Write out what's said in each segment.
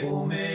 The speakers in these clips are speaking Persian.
امید.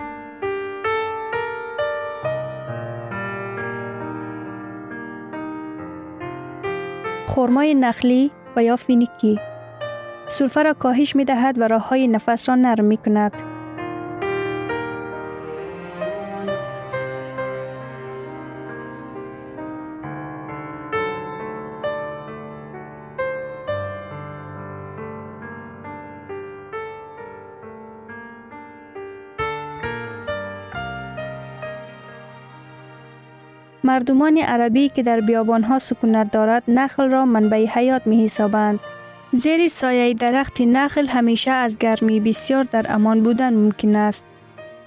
خرمای نخلی و یا فینیکی سلفه را کاهش می دهد و راه های نفس را نرم می کند. مردمان عربی که در بیابانها سکونت دارد نخل را منبع حیات می حسابند. زیر سایه درخت نخل همیشه از گرمی بسیار در امان بودن ممکن است.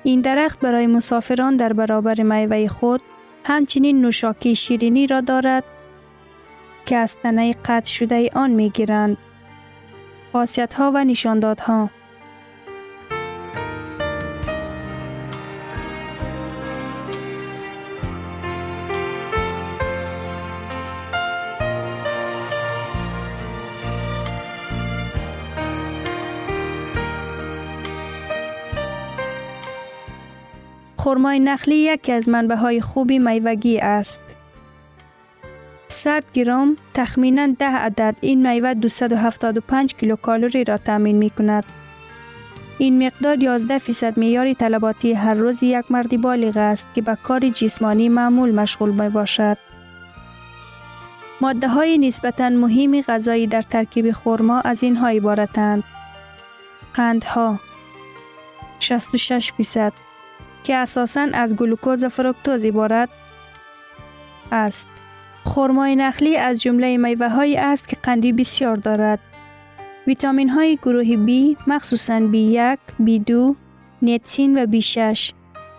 این درخت برای مسافران در برابر میوه خود همچنین نوشاکی شیرینی را دارد که از تنه قطع شده آن می گیرند. خاصیت‌ها و نشاندادها. خرمای نخلی یکی از منبع‌های خوب میوه‌گی است. 100 گرم تخمیناً 10 عدد این میوه 275 کیلوکالری را تامین می‌کند. این مقدار 11% معیار طلباتی هر روز یک مرد بالغ است که به کار جسمانی معمول مشغول می‌باشد. ماده های نسبتاً مهم غذایی در ترکیب خورما از اینها عبارتند: قندها 66% که اساساً از گلوکوز و فروکتوز عبارت است. خرمای نخلی از جمله میوه هایی است که قندی بسیار دارد. ویتامین های گروه B مخصوصاً B1، B2، نیتسین و B6.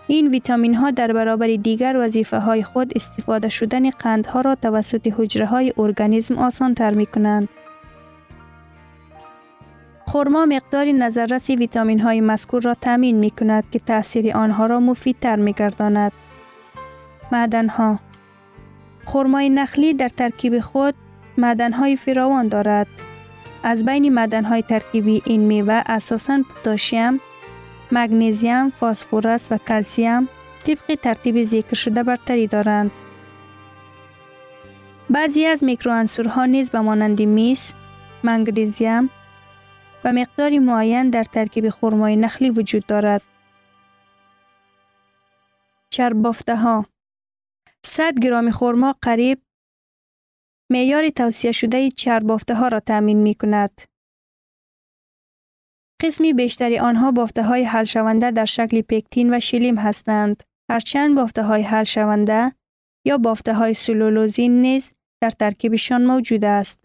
این ویتامین ها در برابر دیگر وظیفه های خود استفاده شدن قندها را توسط حجره های ارگانیسم آسان تر می کنند. خرما مقداری نظررس ویتامین های مذکور را تامین می کند که تأثیر آنها را مفید تر می گرداند. معدن ها: خرمای نخلی در ترکیب خود معدن های فراوان دارد. از بین معدن های ترکیبی این میوه اساساً پتاسیم، مگنیزیم، فسفرس و کلسیم طبق ترتیب ذکر شده برتری دارند. بعضی از میکروعنصرها نیز به مانند میس، منگنیزیم و مقداری معین در ترکیب خرمای نخلی وجود دارد. چرب بافته ها: 100 گرم خرما قریب معیار توصیه شده چرب بافته ها را تامین می کند. قسمی بیشتری آنها بافته های حل شونده در شکل پکتین و شیلیم هستند. هرچند بافته های حل شونده یا بافته های سلولوزین نیز در ترکیبشان موجود است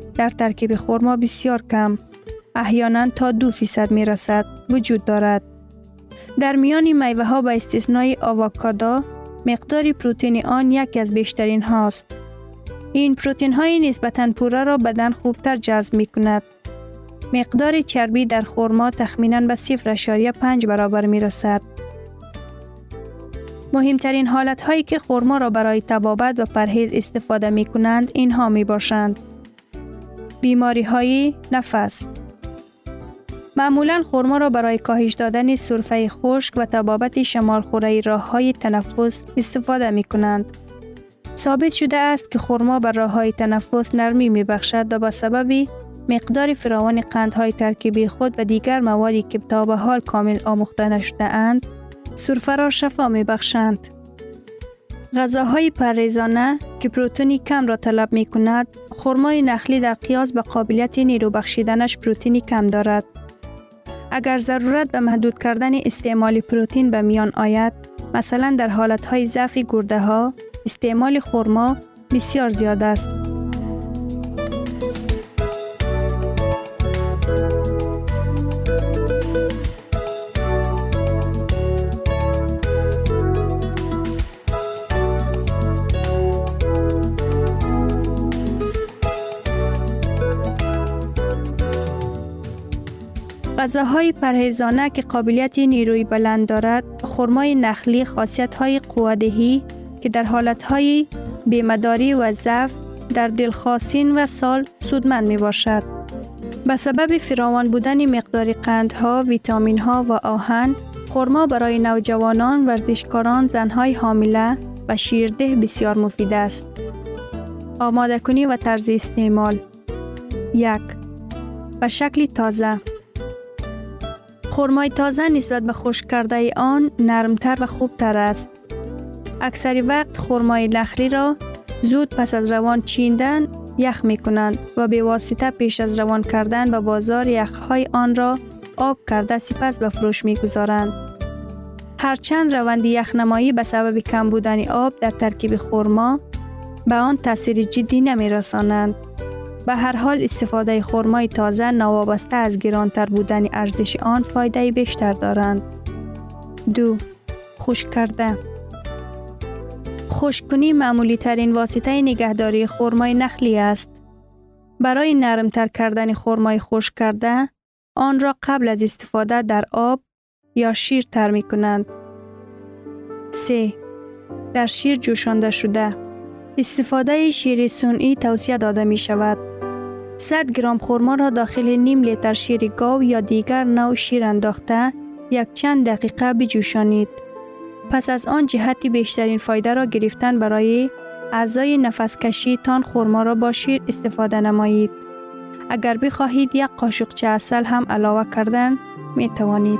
در ترکیب خرما بسیار کم، احیانا تا 2% می رسد، وجود دارد. در میان میوه ها به استثنای آووکادو، مقدار پروتئین آن یکی از بیشترین هاست. این پروتئین های نسبتاً پوره را بدن خوبتر جذب می کند. مقدار چربی در خرما تخمیناً به 0.5 برابر می رسد. مهمترین حالت هایی که خرما را برای طبابت و پرهیز استفاده می کنند اینها می باشند: بیماری های نفس. معمولاً خرما را برای کاهش دادن سرفه خشک و طبابت شمارخوری راه های تنفس استفاده می کنند. ثابت شده است که خرما بر راه های تنفس نرمی می بخشد و به سبب مقدار فراوان قندهای ترکیبی خود و دیگر موادی که تا به حال کامل آموخته نشده اند، سرفه را شفا می بخشند. غذاهای پرهیزانه که پروتئین کم را طلب می کند، خرمای نخلی در قیاس به قابلیت نیرو بخشیدنش پروتئین کم دارد. اگر ضرورت به محدود کردن استعمال پروتئین به میان آید، مثلا در حالتهای ضعف گرده ها، استعمال خرما بسیار زیاد است. غذاهای پرهیزانه که قابلیت نیروی بلند دارد، خرمای نخلی خاصیت‌های قوادهی که در حالت‌های بیمداری و ضعف در دلخواسین و سال سودمند می‌باشد. به سبب فراوان بودن مقدار قندها، ویتامین‌ها و آهن، خرما برای نوجوانان، ورزشکاران، زن‌های حامله و شیرده بسیار مفید است. آماده کنی و طرز استعمال: 1. به شکل تازه. خرمای تازه نسبت به خشک کرده آن نرمتر و خوبتر است. اکثر وقت خرمای نخلی را زود پس از روان چیندن یخ می کنند و به واسطه پیش از روان کردن به بازار یخهای آن را آب کرده سپس به فروش می گذارند. هرچند روند یخنمایی به سبب کم بودن آب در ترکیب خرما به آن تاثیر جدی نمی رسانند. به هر حال استفاده خرمای تازه نوابسته از گرانتر بودن ارزش آن فایده بیشتر دارند. 2. خشک کرده. خشک کنی معمولی ترین واسطه نگهداری خرمای نخلی است. برای نرمتر کردن خرمای خشک کرده، آن را قبل از استفاده در آب یا شیر تر می کنند. 3. در شیر جوشانده شده. استفاده شیر سنئی توصیه داده می شود. 100 گرم خرما را داخل نیم لیتر شیر گاو یا دیگر نوع شیر انداخته یک چند دقیقه بجوشانید. پس از آن جهتی بیشترین فایده را گرفتن برای اعضای نفسکشی تان خرما را با شیر استفاده نمایید. اگر بخواهید یک قاشقچه عسل هم علاوه کردن می توانید.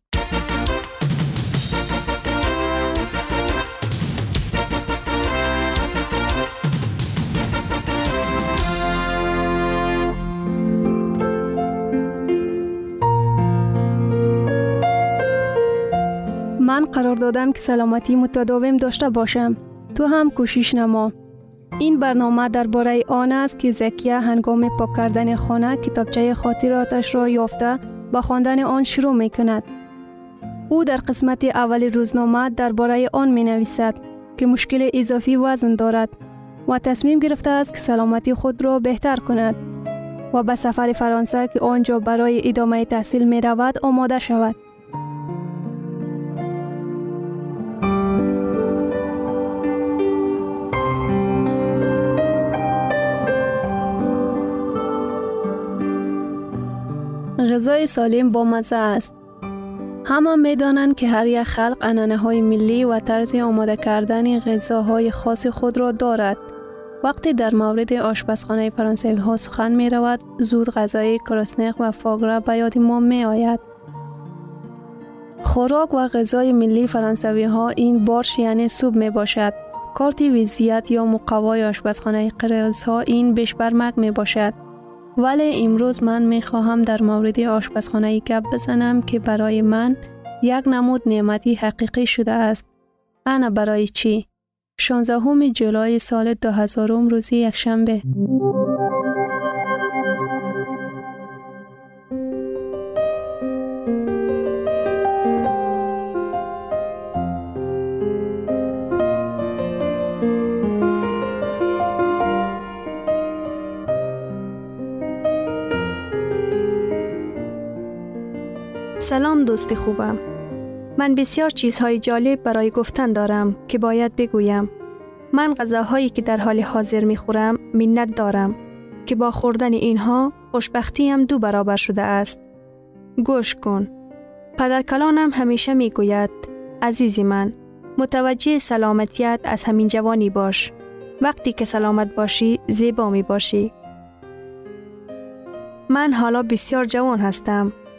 من قرار دادم که سلامتی متداوم داشته باشم. تو هم کوشش نما. این برنامه درباره آن است که زکیه هنگام پاک کردن خانه کتابچه خاطراتش را یافته به خواندن آن شروع می کند. او در قسمت اول روزنامه درباره آن می نویسد که مشکل اضافی وزن دارد و تصمیم گرفته است که سلامتی خود را بهتر کند و به سفر فرانسه که آنجا برای ادامه تحصیل می رود آماده شود. غذای سالم با مزه است. همه می دانند که هر یک خلق عنعنه‌های ملی و طرز آماده کردن غذاهای خاص خود را دارد. وقتی در مورد آشپزخانه فرانسوی ها سخن می رود، زود غذای کراسنق و فاگرا به یاد ما می آید. خوراک و غذای ملی فرانسوی ها این بارش یعنی سوپ می باشد. کارت ویزیت یا مقوای آشپزخانه قرز ها این بیش برمک می باشد. ولی امروز من میخواهم در مورد آشپزخانه گپ بزنم که برای من یک نمود نعمتی حقیقی شده است. انا برای چی؟ 16 جولای سال 2000 روزی یکشنبه. سلام دوست خوبم. من بسیار چیزهای جالب برای گفتن دارم که باید بگویم. من غذاهایی که در حال حاضر میخورم منت دارم که با خوردن اینها خوشبختیم 2 برابر شده است. گوش کن. پدرکلانم همیشه میگوید عزیز من، متوجه سلامتیت از همین جوانی باش. وقتی که سلامت باشی زیبا میباشی. من حالا بسیار جوان هستم،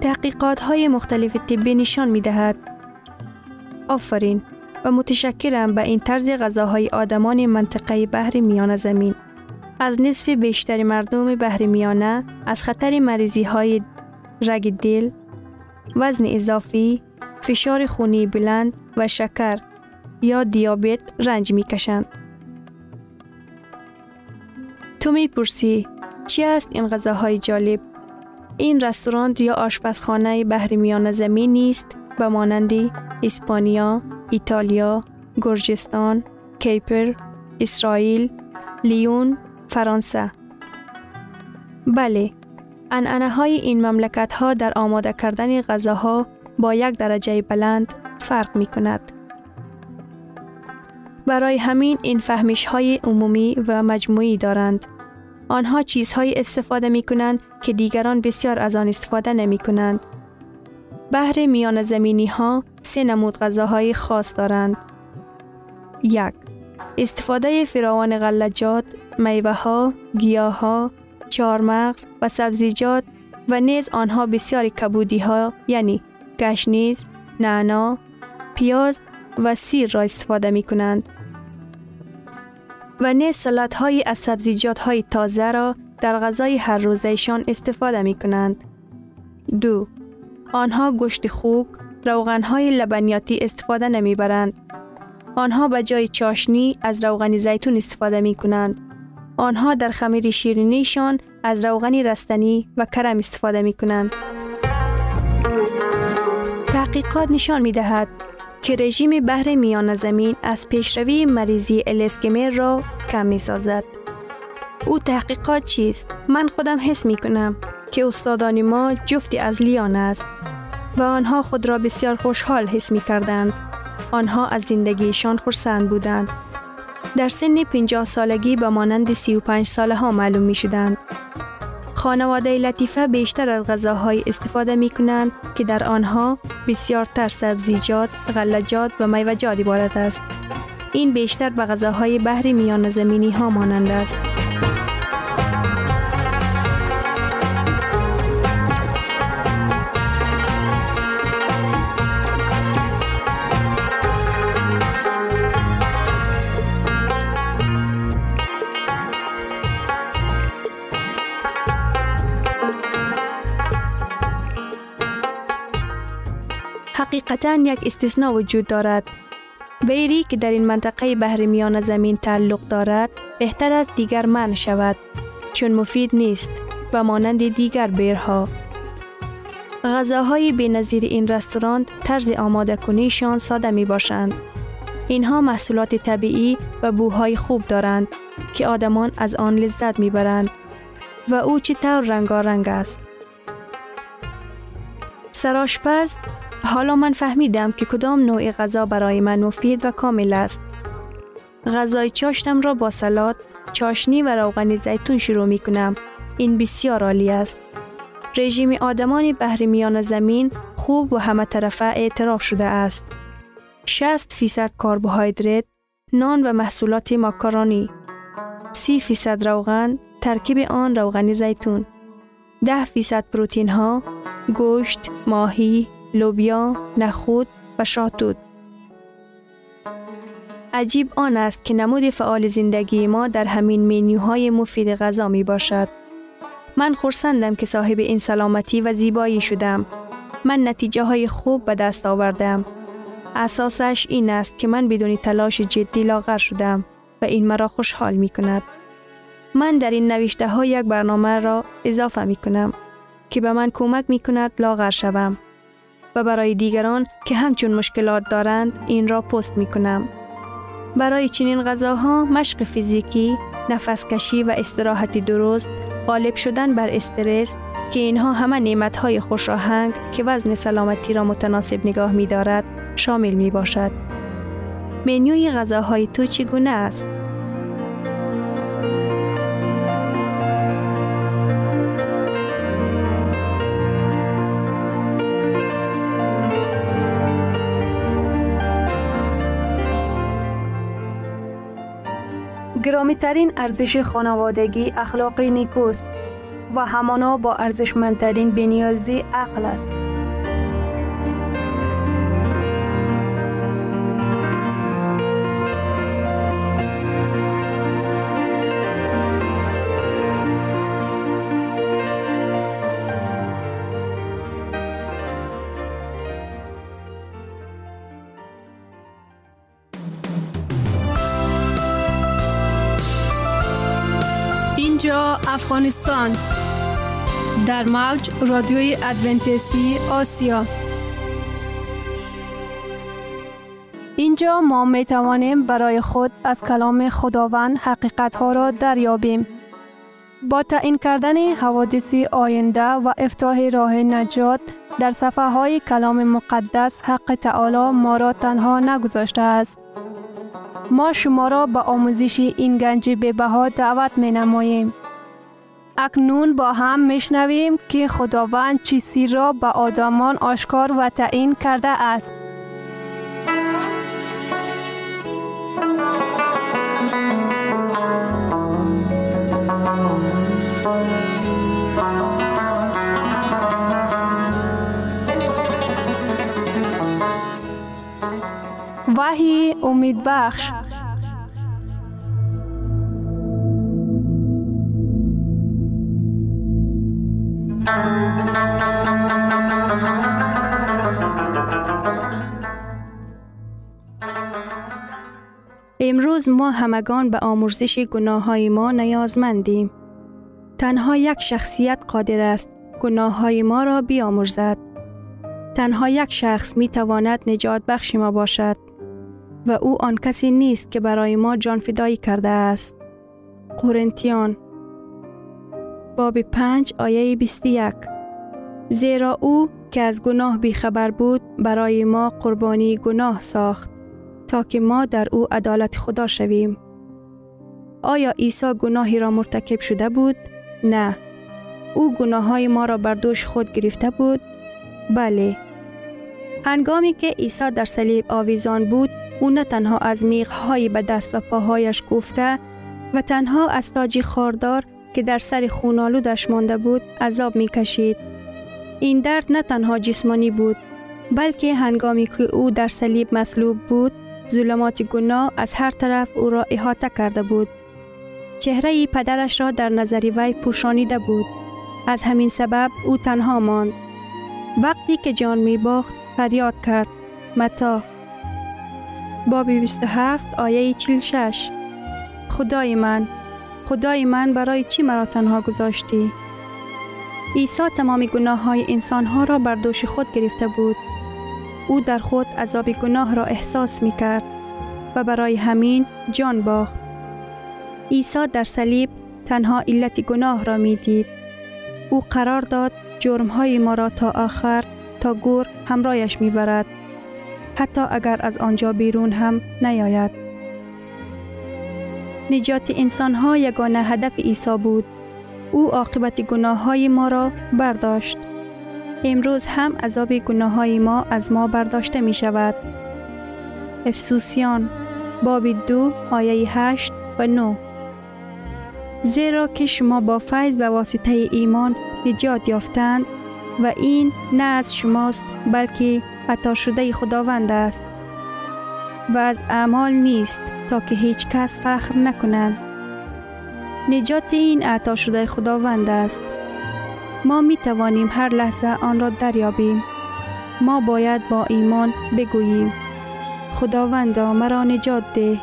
تحقیقات‌های مختلف طبی نشان می‌دهد. آفرین و متشکرم به این طرز غذاهای آدمان منطقه بحرمیانه زمین. از نصف بیشتر مردم بحرمیانه از خطر مریضی‌های رگ دل، وزن اضافی، فشار خونی بلند و شکر یا دیابت رنج می‌کشند. تو میپرسی چی است این غذاهای جالب؟ این رستوران یا آشپزخانه بحریمیان زمین نیست به مانند اسپانیا، ایتالیا، گرجستان، کیپر، اسرائیل، لیون، فرانسه. بله، عنعنه های این مملکت ها در آماده کردن غذاها با یک درجه بلند فرق می کند. برای همین این فهمیش های عمومی و مجموعی دارند. آنها چیزهای استفاده می کنند که دیگران بسیار از آن استفاده نمی کنند. بحر میان زمینی ها 3 نمود غذاهای خاص دارند. 1. استفاده فراوان غلجات، میوه ها، گیاه ها، چهارمغز و سبزیجات و نیز آنها بسیاری کبودی ها یعنی گشنیز، نعنا، پیاز و سیر را استفاده می کنند. و نیز سلات های از سبزیجات های تازه را در غذای هر روزشان استفاده می کنند. 2. آنها گوشت خوک، روغن های لبنیاتی استفاده نمی برند. آنها به جای چاشنی از روغن زیتون استفاده می کنند. آنها در خمیر شیرینیشان از روغن رستنی و کرم استفاده می کنند. تحقیقات نشان می دهد که رژیم بحر میان زمین از پیشروی مریضی الاسکمر را کم می سازد. او تحقیقات چیست؟ من خودم حس می کنم که استادان ما جفتی از لیان است و آنها خود را بسیار خوشحال حس می کردند. آنها از زندگیشان خرسند بودند. در سن 50 سالگی به مانند 35 ساله ها معلوم می شدند. خانواده لطیفه بیشتر از غذاهای استفاده می کنند که در آنها بسیار تر سبزیجات، غلجات و میوه‌جات عبارت است. این بیشتر به غذاهای بحری میان زمینی ها مانند است. حقیقتاً یک استثناء وجود دارد. بیری که در این منطقه بحر میان زمین تعلق دارد، بهتر از دیگر منع شود، چون مفید نیست، و مانند دیگر بیرها. غذاهای بی‌نظیر این رستوران طرز آماده کنیشان ساده می باشند. اینها محصولات طبیعی و بوهای خوب دارند که آدمان از آن لذت می برند و او چطور رنگارنگ است. سرآشپز، حالا من فهمیدم که کدام نوع غذا برای من مفید و کامل است. غذای چاشتم را با سلات، چاشنی و روغن زیتون شروع می کنم. این بسیار عالی است. رژیم آدمان بحر میان زمین خوب و همه طرفه اعتراف شده است. 60% کربوهیدرات، نان و محصولات ماکارونی، 30% روغن، ترکیب آن روغن زیتون، 10% پروتئین ها، گوشت، ماهی، لوبیا، نخود و شاهدود. عجیب آن است که نمود فعال زندگی ما در همین منیوهای مفید غذا می باشد. من خرسندم که صاحب این سلامتی و زیبایی شدم. من نتیجه های خوب به دست آوردم. اساسش این است که من بدون تلاش جدی لاغر شدم و این مرا خوشحال می کند. من در این نوشته ها یک برنامه را اضافه می کنم که به من کمک می کند لاغر شوم و برای دیگران که همچون مشکلات دارند این را پست می کنم. برای چنین غذاها مشق فیزیکی، نفس کشی و استراحتی درست، غالب شدن بر استرس که اینها همه نعمتهای خوش آهنگ که وزن سلامتی را متناسب نگاه می دارد شامل می باشد. منیوی غذاهای تو چگونه است؟ گرامی‌ترین ارزش خانوادگی اخلاق نیکوست و همانا با ارزشمندترین بی‌نیازی عقل است. اینجا افغانستان در موج رادیوی ادونتیستی آسیا. اینجا ما می توانیم برای خود از کلام خداوند حقیقت ها را دریابیم. با تعیین کردن حوادث آینده و افتتاح راه نجات در صفحه های کلام مقدس، حق تعالی ما را تنها نگذاشته است. ما شما را به آموزش این گنج بی‌بها دعوت می‌نماییم. اکنون با هم می‌شنویم که خداوند چیزی را به آدمان آشکار و تعیین کرده است. وحی امید بخش. امروز ما همگان به آمرزش گناه‌های ما نیازمندیم. تنها یک شخصیت قادر است گناه‌های ما را بیامرزد. تنها یک شخص می تواند نجات بخش ما باشد و او آن کسی نیست که برای ما جان فدایی کرده است. قرنتیان باب 5 آیه 21: زیرا او که از گناه بیخبر بود برای ما قربانی گناه ساخت تا که ما در او عدالت خدا شویم. آیا عیسی گناهی را مرتکب شده بود؟ نه. او گناههای ما را بر دوش خود گرفته بود؟ بله. هنگامی که عیسی در صلیب آویزان بود، او نه تنها از میخ‌های به دست و پاهایش کوفته و تنها از تاج خاردار که در سر خون‌آلودش مانده بود، عذاب می‌کشید. این درد نه تنها جسمانی بود، بلکه هنگامی که او در صلیب مصلوب بود، ظلمات گناه از هر طرف او را احاطه کرده بود. چهره پدرش را در نظر وی پوشانیده بود. از همین سبب او تنها ماند. وقتی که جان می‌باخت، فریاد کرد: متی باب 27 آیه 46: خدای من برای چی مرا تنها گذاشتی؟ عیسی تمام گناه‌های انسان‌ها را بر دوش خود گرفته بود. او در خود عذاب گناه را احساس می‌کرد و برای همین جان باخت. عیسی در صلیب تنها علت گناه را می‌دید. او قرار داد جرم‌های ما را تا گور همراهش می‌برد، حتی اگر از آنجا بیرون هم نیاید. نجات انسان‌ها یگانه هدف عیسی بود. او عاقبت گناه‌های ما را برداشت. امروز هم عذاب گناه‌های ما از ما برداشته می‌شود. افسوسیان باب 2 آیه 8 و 9: زیرا که شما با فیض به واسطه ایمان نجات یافتند و این نه از شماست بلکه عطا شده خداوند است و از اعمال نیست تا که هیچ کس فخر نکنند. نجات این عطا شده خداوند است. ما می توانیم هر لحظه آن را دریابیم. ما باید با ایمان بگوییم: خداوندا مرا نجات ده.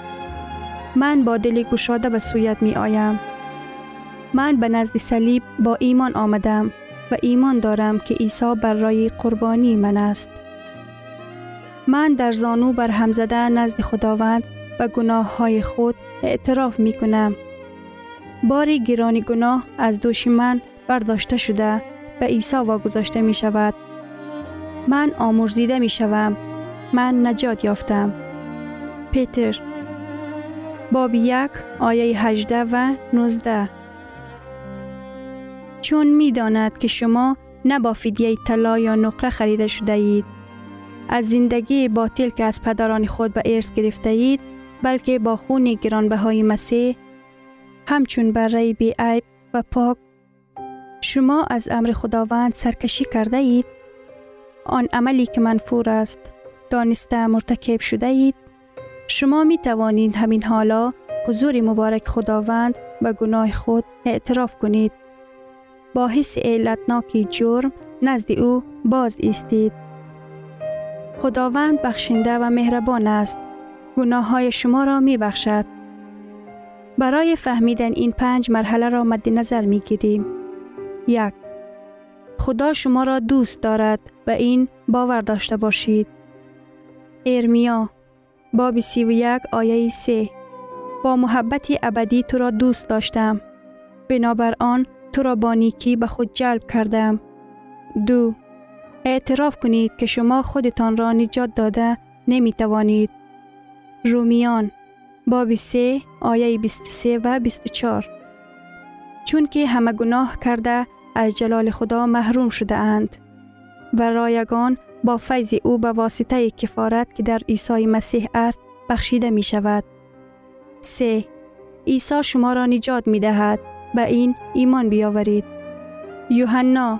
من با دل گشاده به سویت می آیم. من به نزد صلیب با ایمان آمدم و ایمان دارم که عیسی برای قربانی من است. من در زانو بر هم زده نزد خداوند و گناه‌های خود اعتراف می‌کنم. بار گران گناه از دوش من برداشته شده و عیسی واگذاشته می‌شود. من آمرزیده می‌شوم. من نجات یافتم. پتر باب 1 آیه 18 و 19: چون می‌داند که شما نه با فدیه طلا یا نقره خریده شده اید از زندگی باطل که از پدران خود به ارث گرفته اید، بلکه با خون گرانبهای مسیح، همچون بره‌ای بی‌عیب و پاک، شما از امر خداوند سرکشی کرده اید. آن عملی که منفور است دانسته مرتکب شده اید. شما می توانید همین حالا حضور مبارک خداوند به گناه خود اعتراف کنید. با حس علتناکی جرم نزد او باز ایستید. خداوند بخشنده و مهربان است. گناه‌های شما را می‌بخشد. برای فهمیدن این 5 مرحله را مد نظر می گیریم. 1. خدا شما را دوست دارد و این باور داشته باشید. ارمیا باب 31 آیه 3 با محبت ابدی تو را دوست داشتم. بنابر آن تو را با نیکی به خود جلب کردم. 2. اعتراف کنید که شما خودتان را نجات داده نمی توانید. رومیان باب 3 آیه 23 و 24 چون که همه گناه کرده از جلال خدا محروم شده اند و رایگان با فیض او به واسطه کفارت که در عیسی مسیح است بخشیده می شود. 3. عیسی شما را نجات می دهد. به این ایمان بیاورید. یوحنا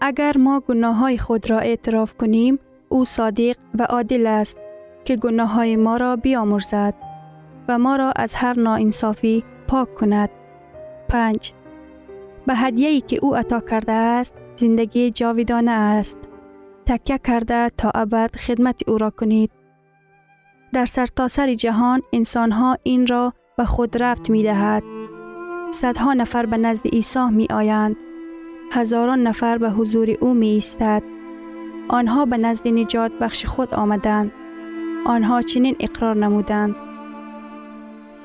اگر ما گناه‌های خود را اعتراف کنیم او صادق و عادل است که گناه‌های ما را بیامرزد و ما را از هر ناانصافی پاک کند. 5 به هدیه‌ای که او عطا کرده است زندگی جاودانه است. تکیه کرده تا ابد خدمت او را کنید. در سرتاسر جهان انسان‌ها این را به خود ربط می‌دهد. صدها نفر به نزد عیسی می‌آیند. هزاران نفر به حضور او می‌ایستد. آنها به نزد نجات بخش خود آمدند. آنها چنین اقرار نمودند: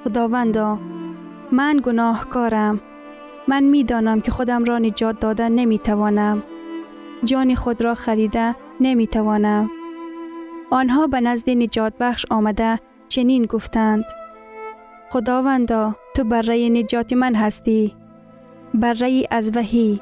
خداوندا، من گناهکارم. من می‌دانم که خودم را نجات داده نمی‌توانم. جان خود را خریده نمی‌توانم. آنها به نزد نجات بخش آمده چنین گفتند: خداوندا، تو بره نجات من هستی. بره از وحی.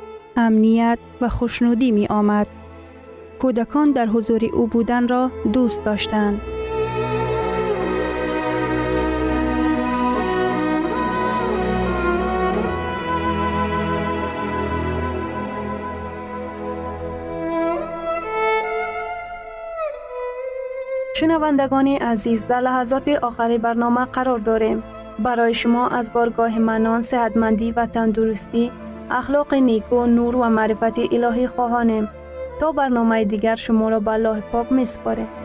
امنیت و خوشنودی می آمد. کودکان در حضور او بودن را دوست داشتند. شنوندگان عزیز، در لحظات آخری برنامه قرار داریم. برای شما از بارگاه منان، صحتمندی و تندرستی، اخلاق نیکو، نور و معرفت الهی خواهانیم. تا برنامه دیگر شما را به الله پاک می‌سپاریم.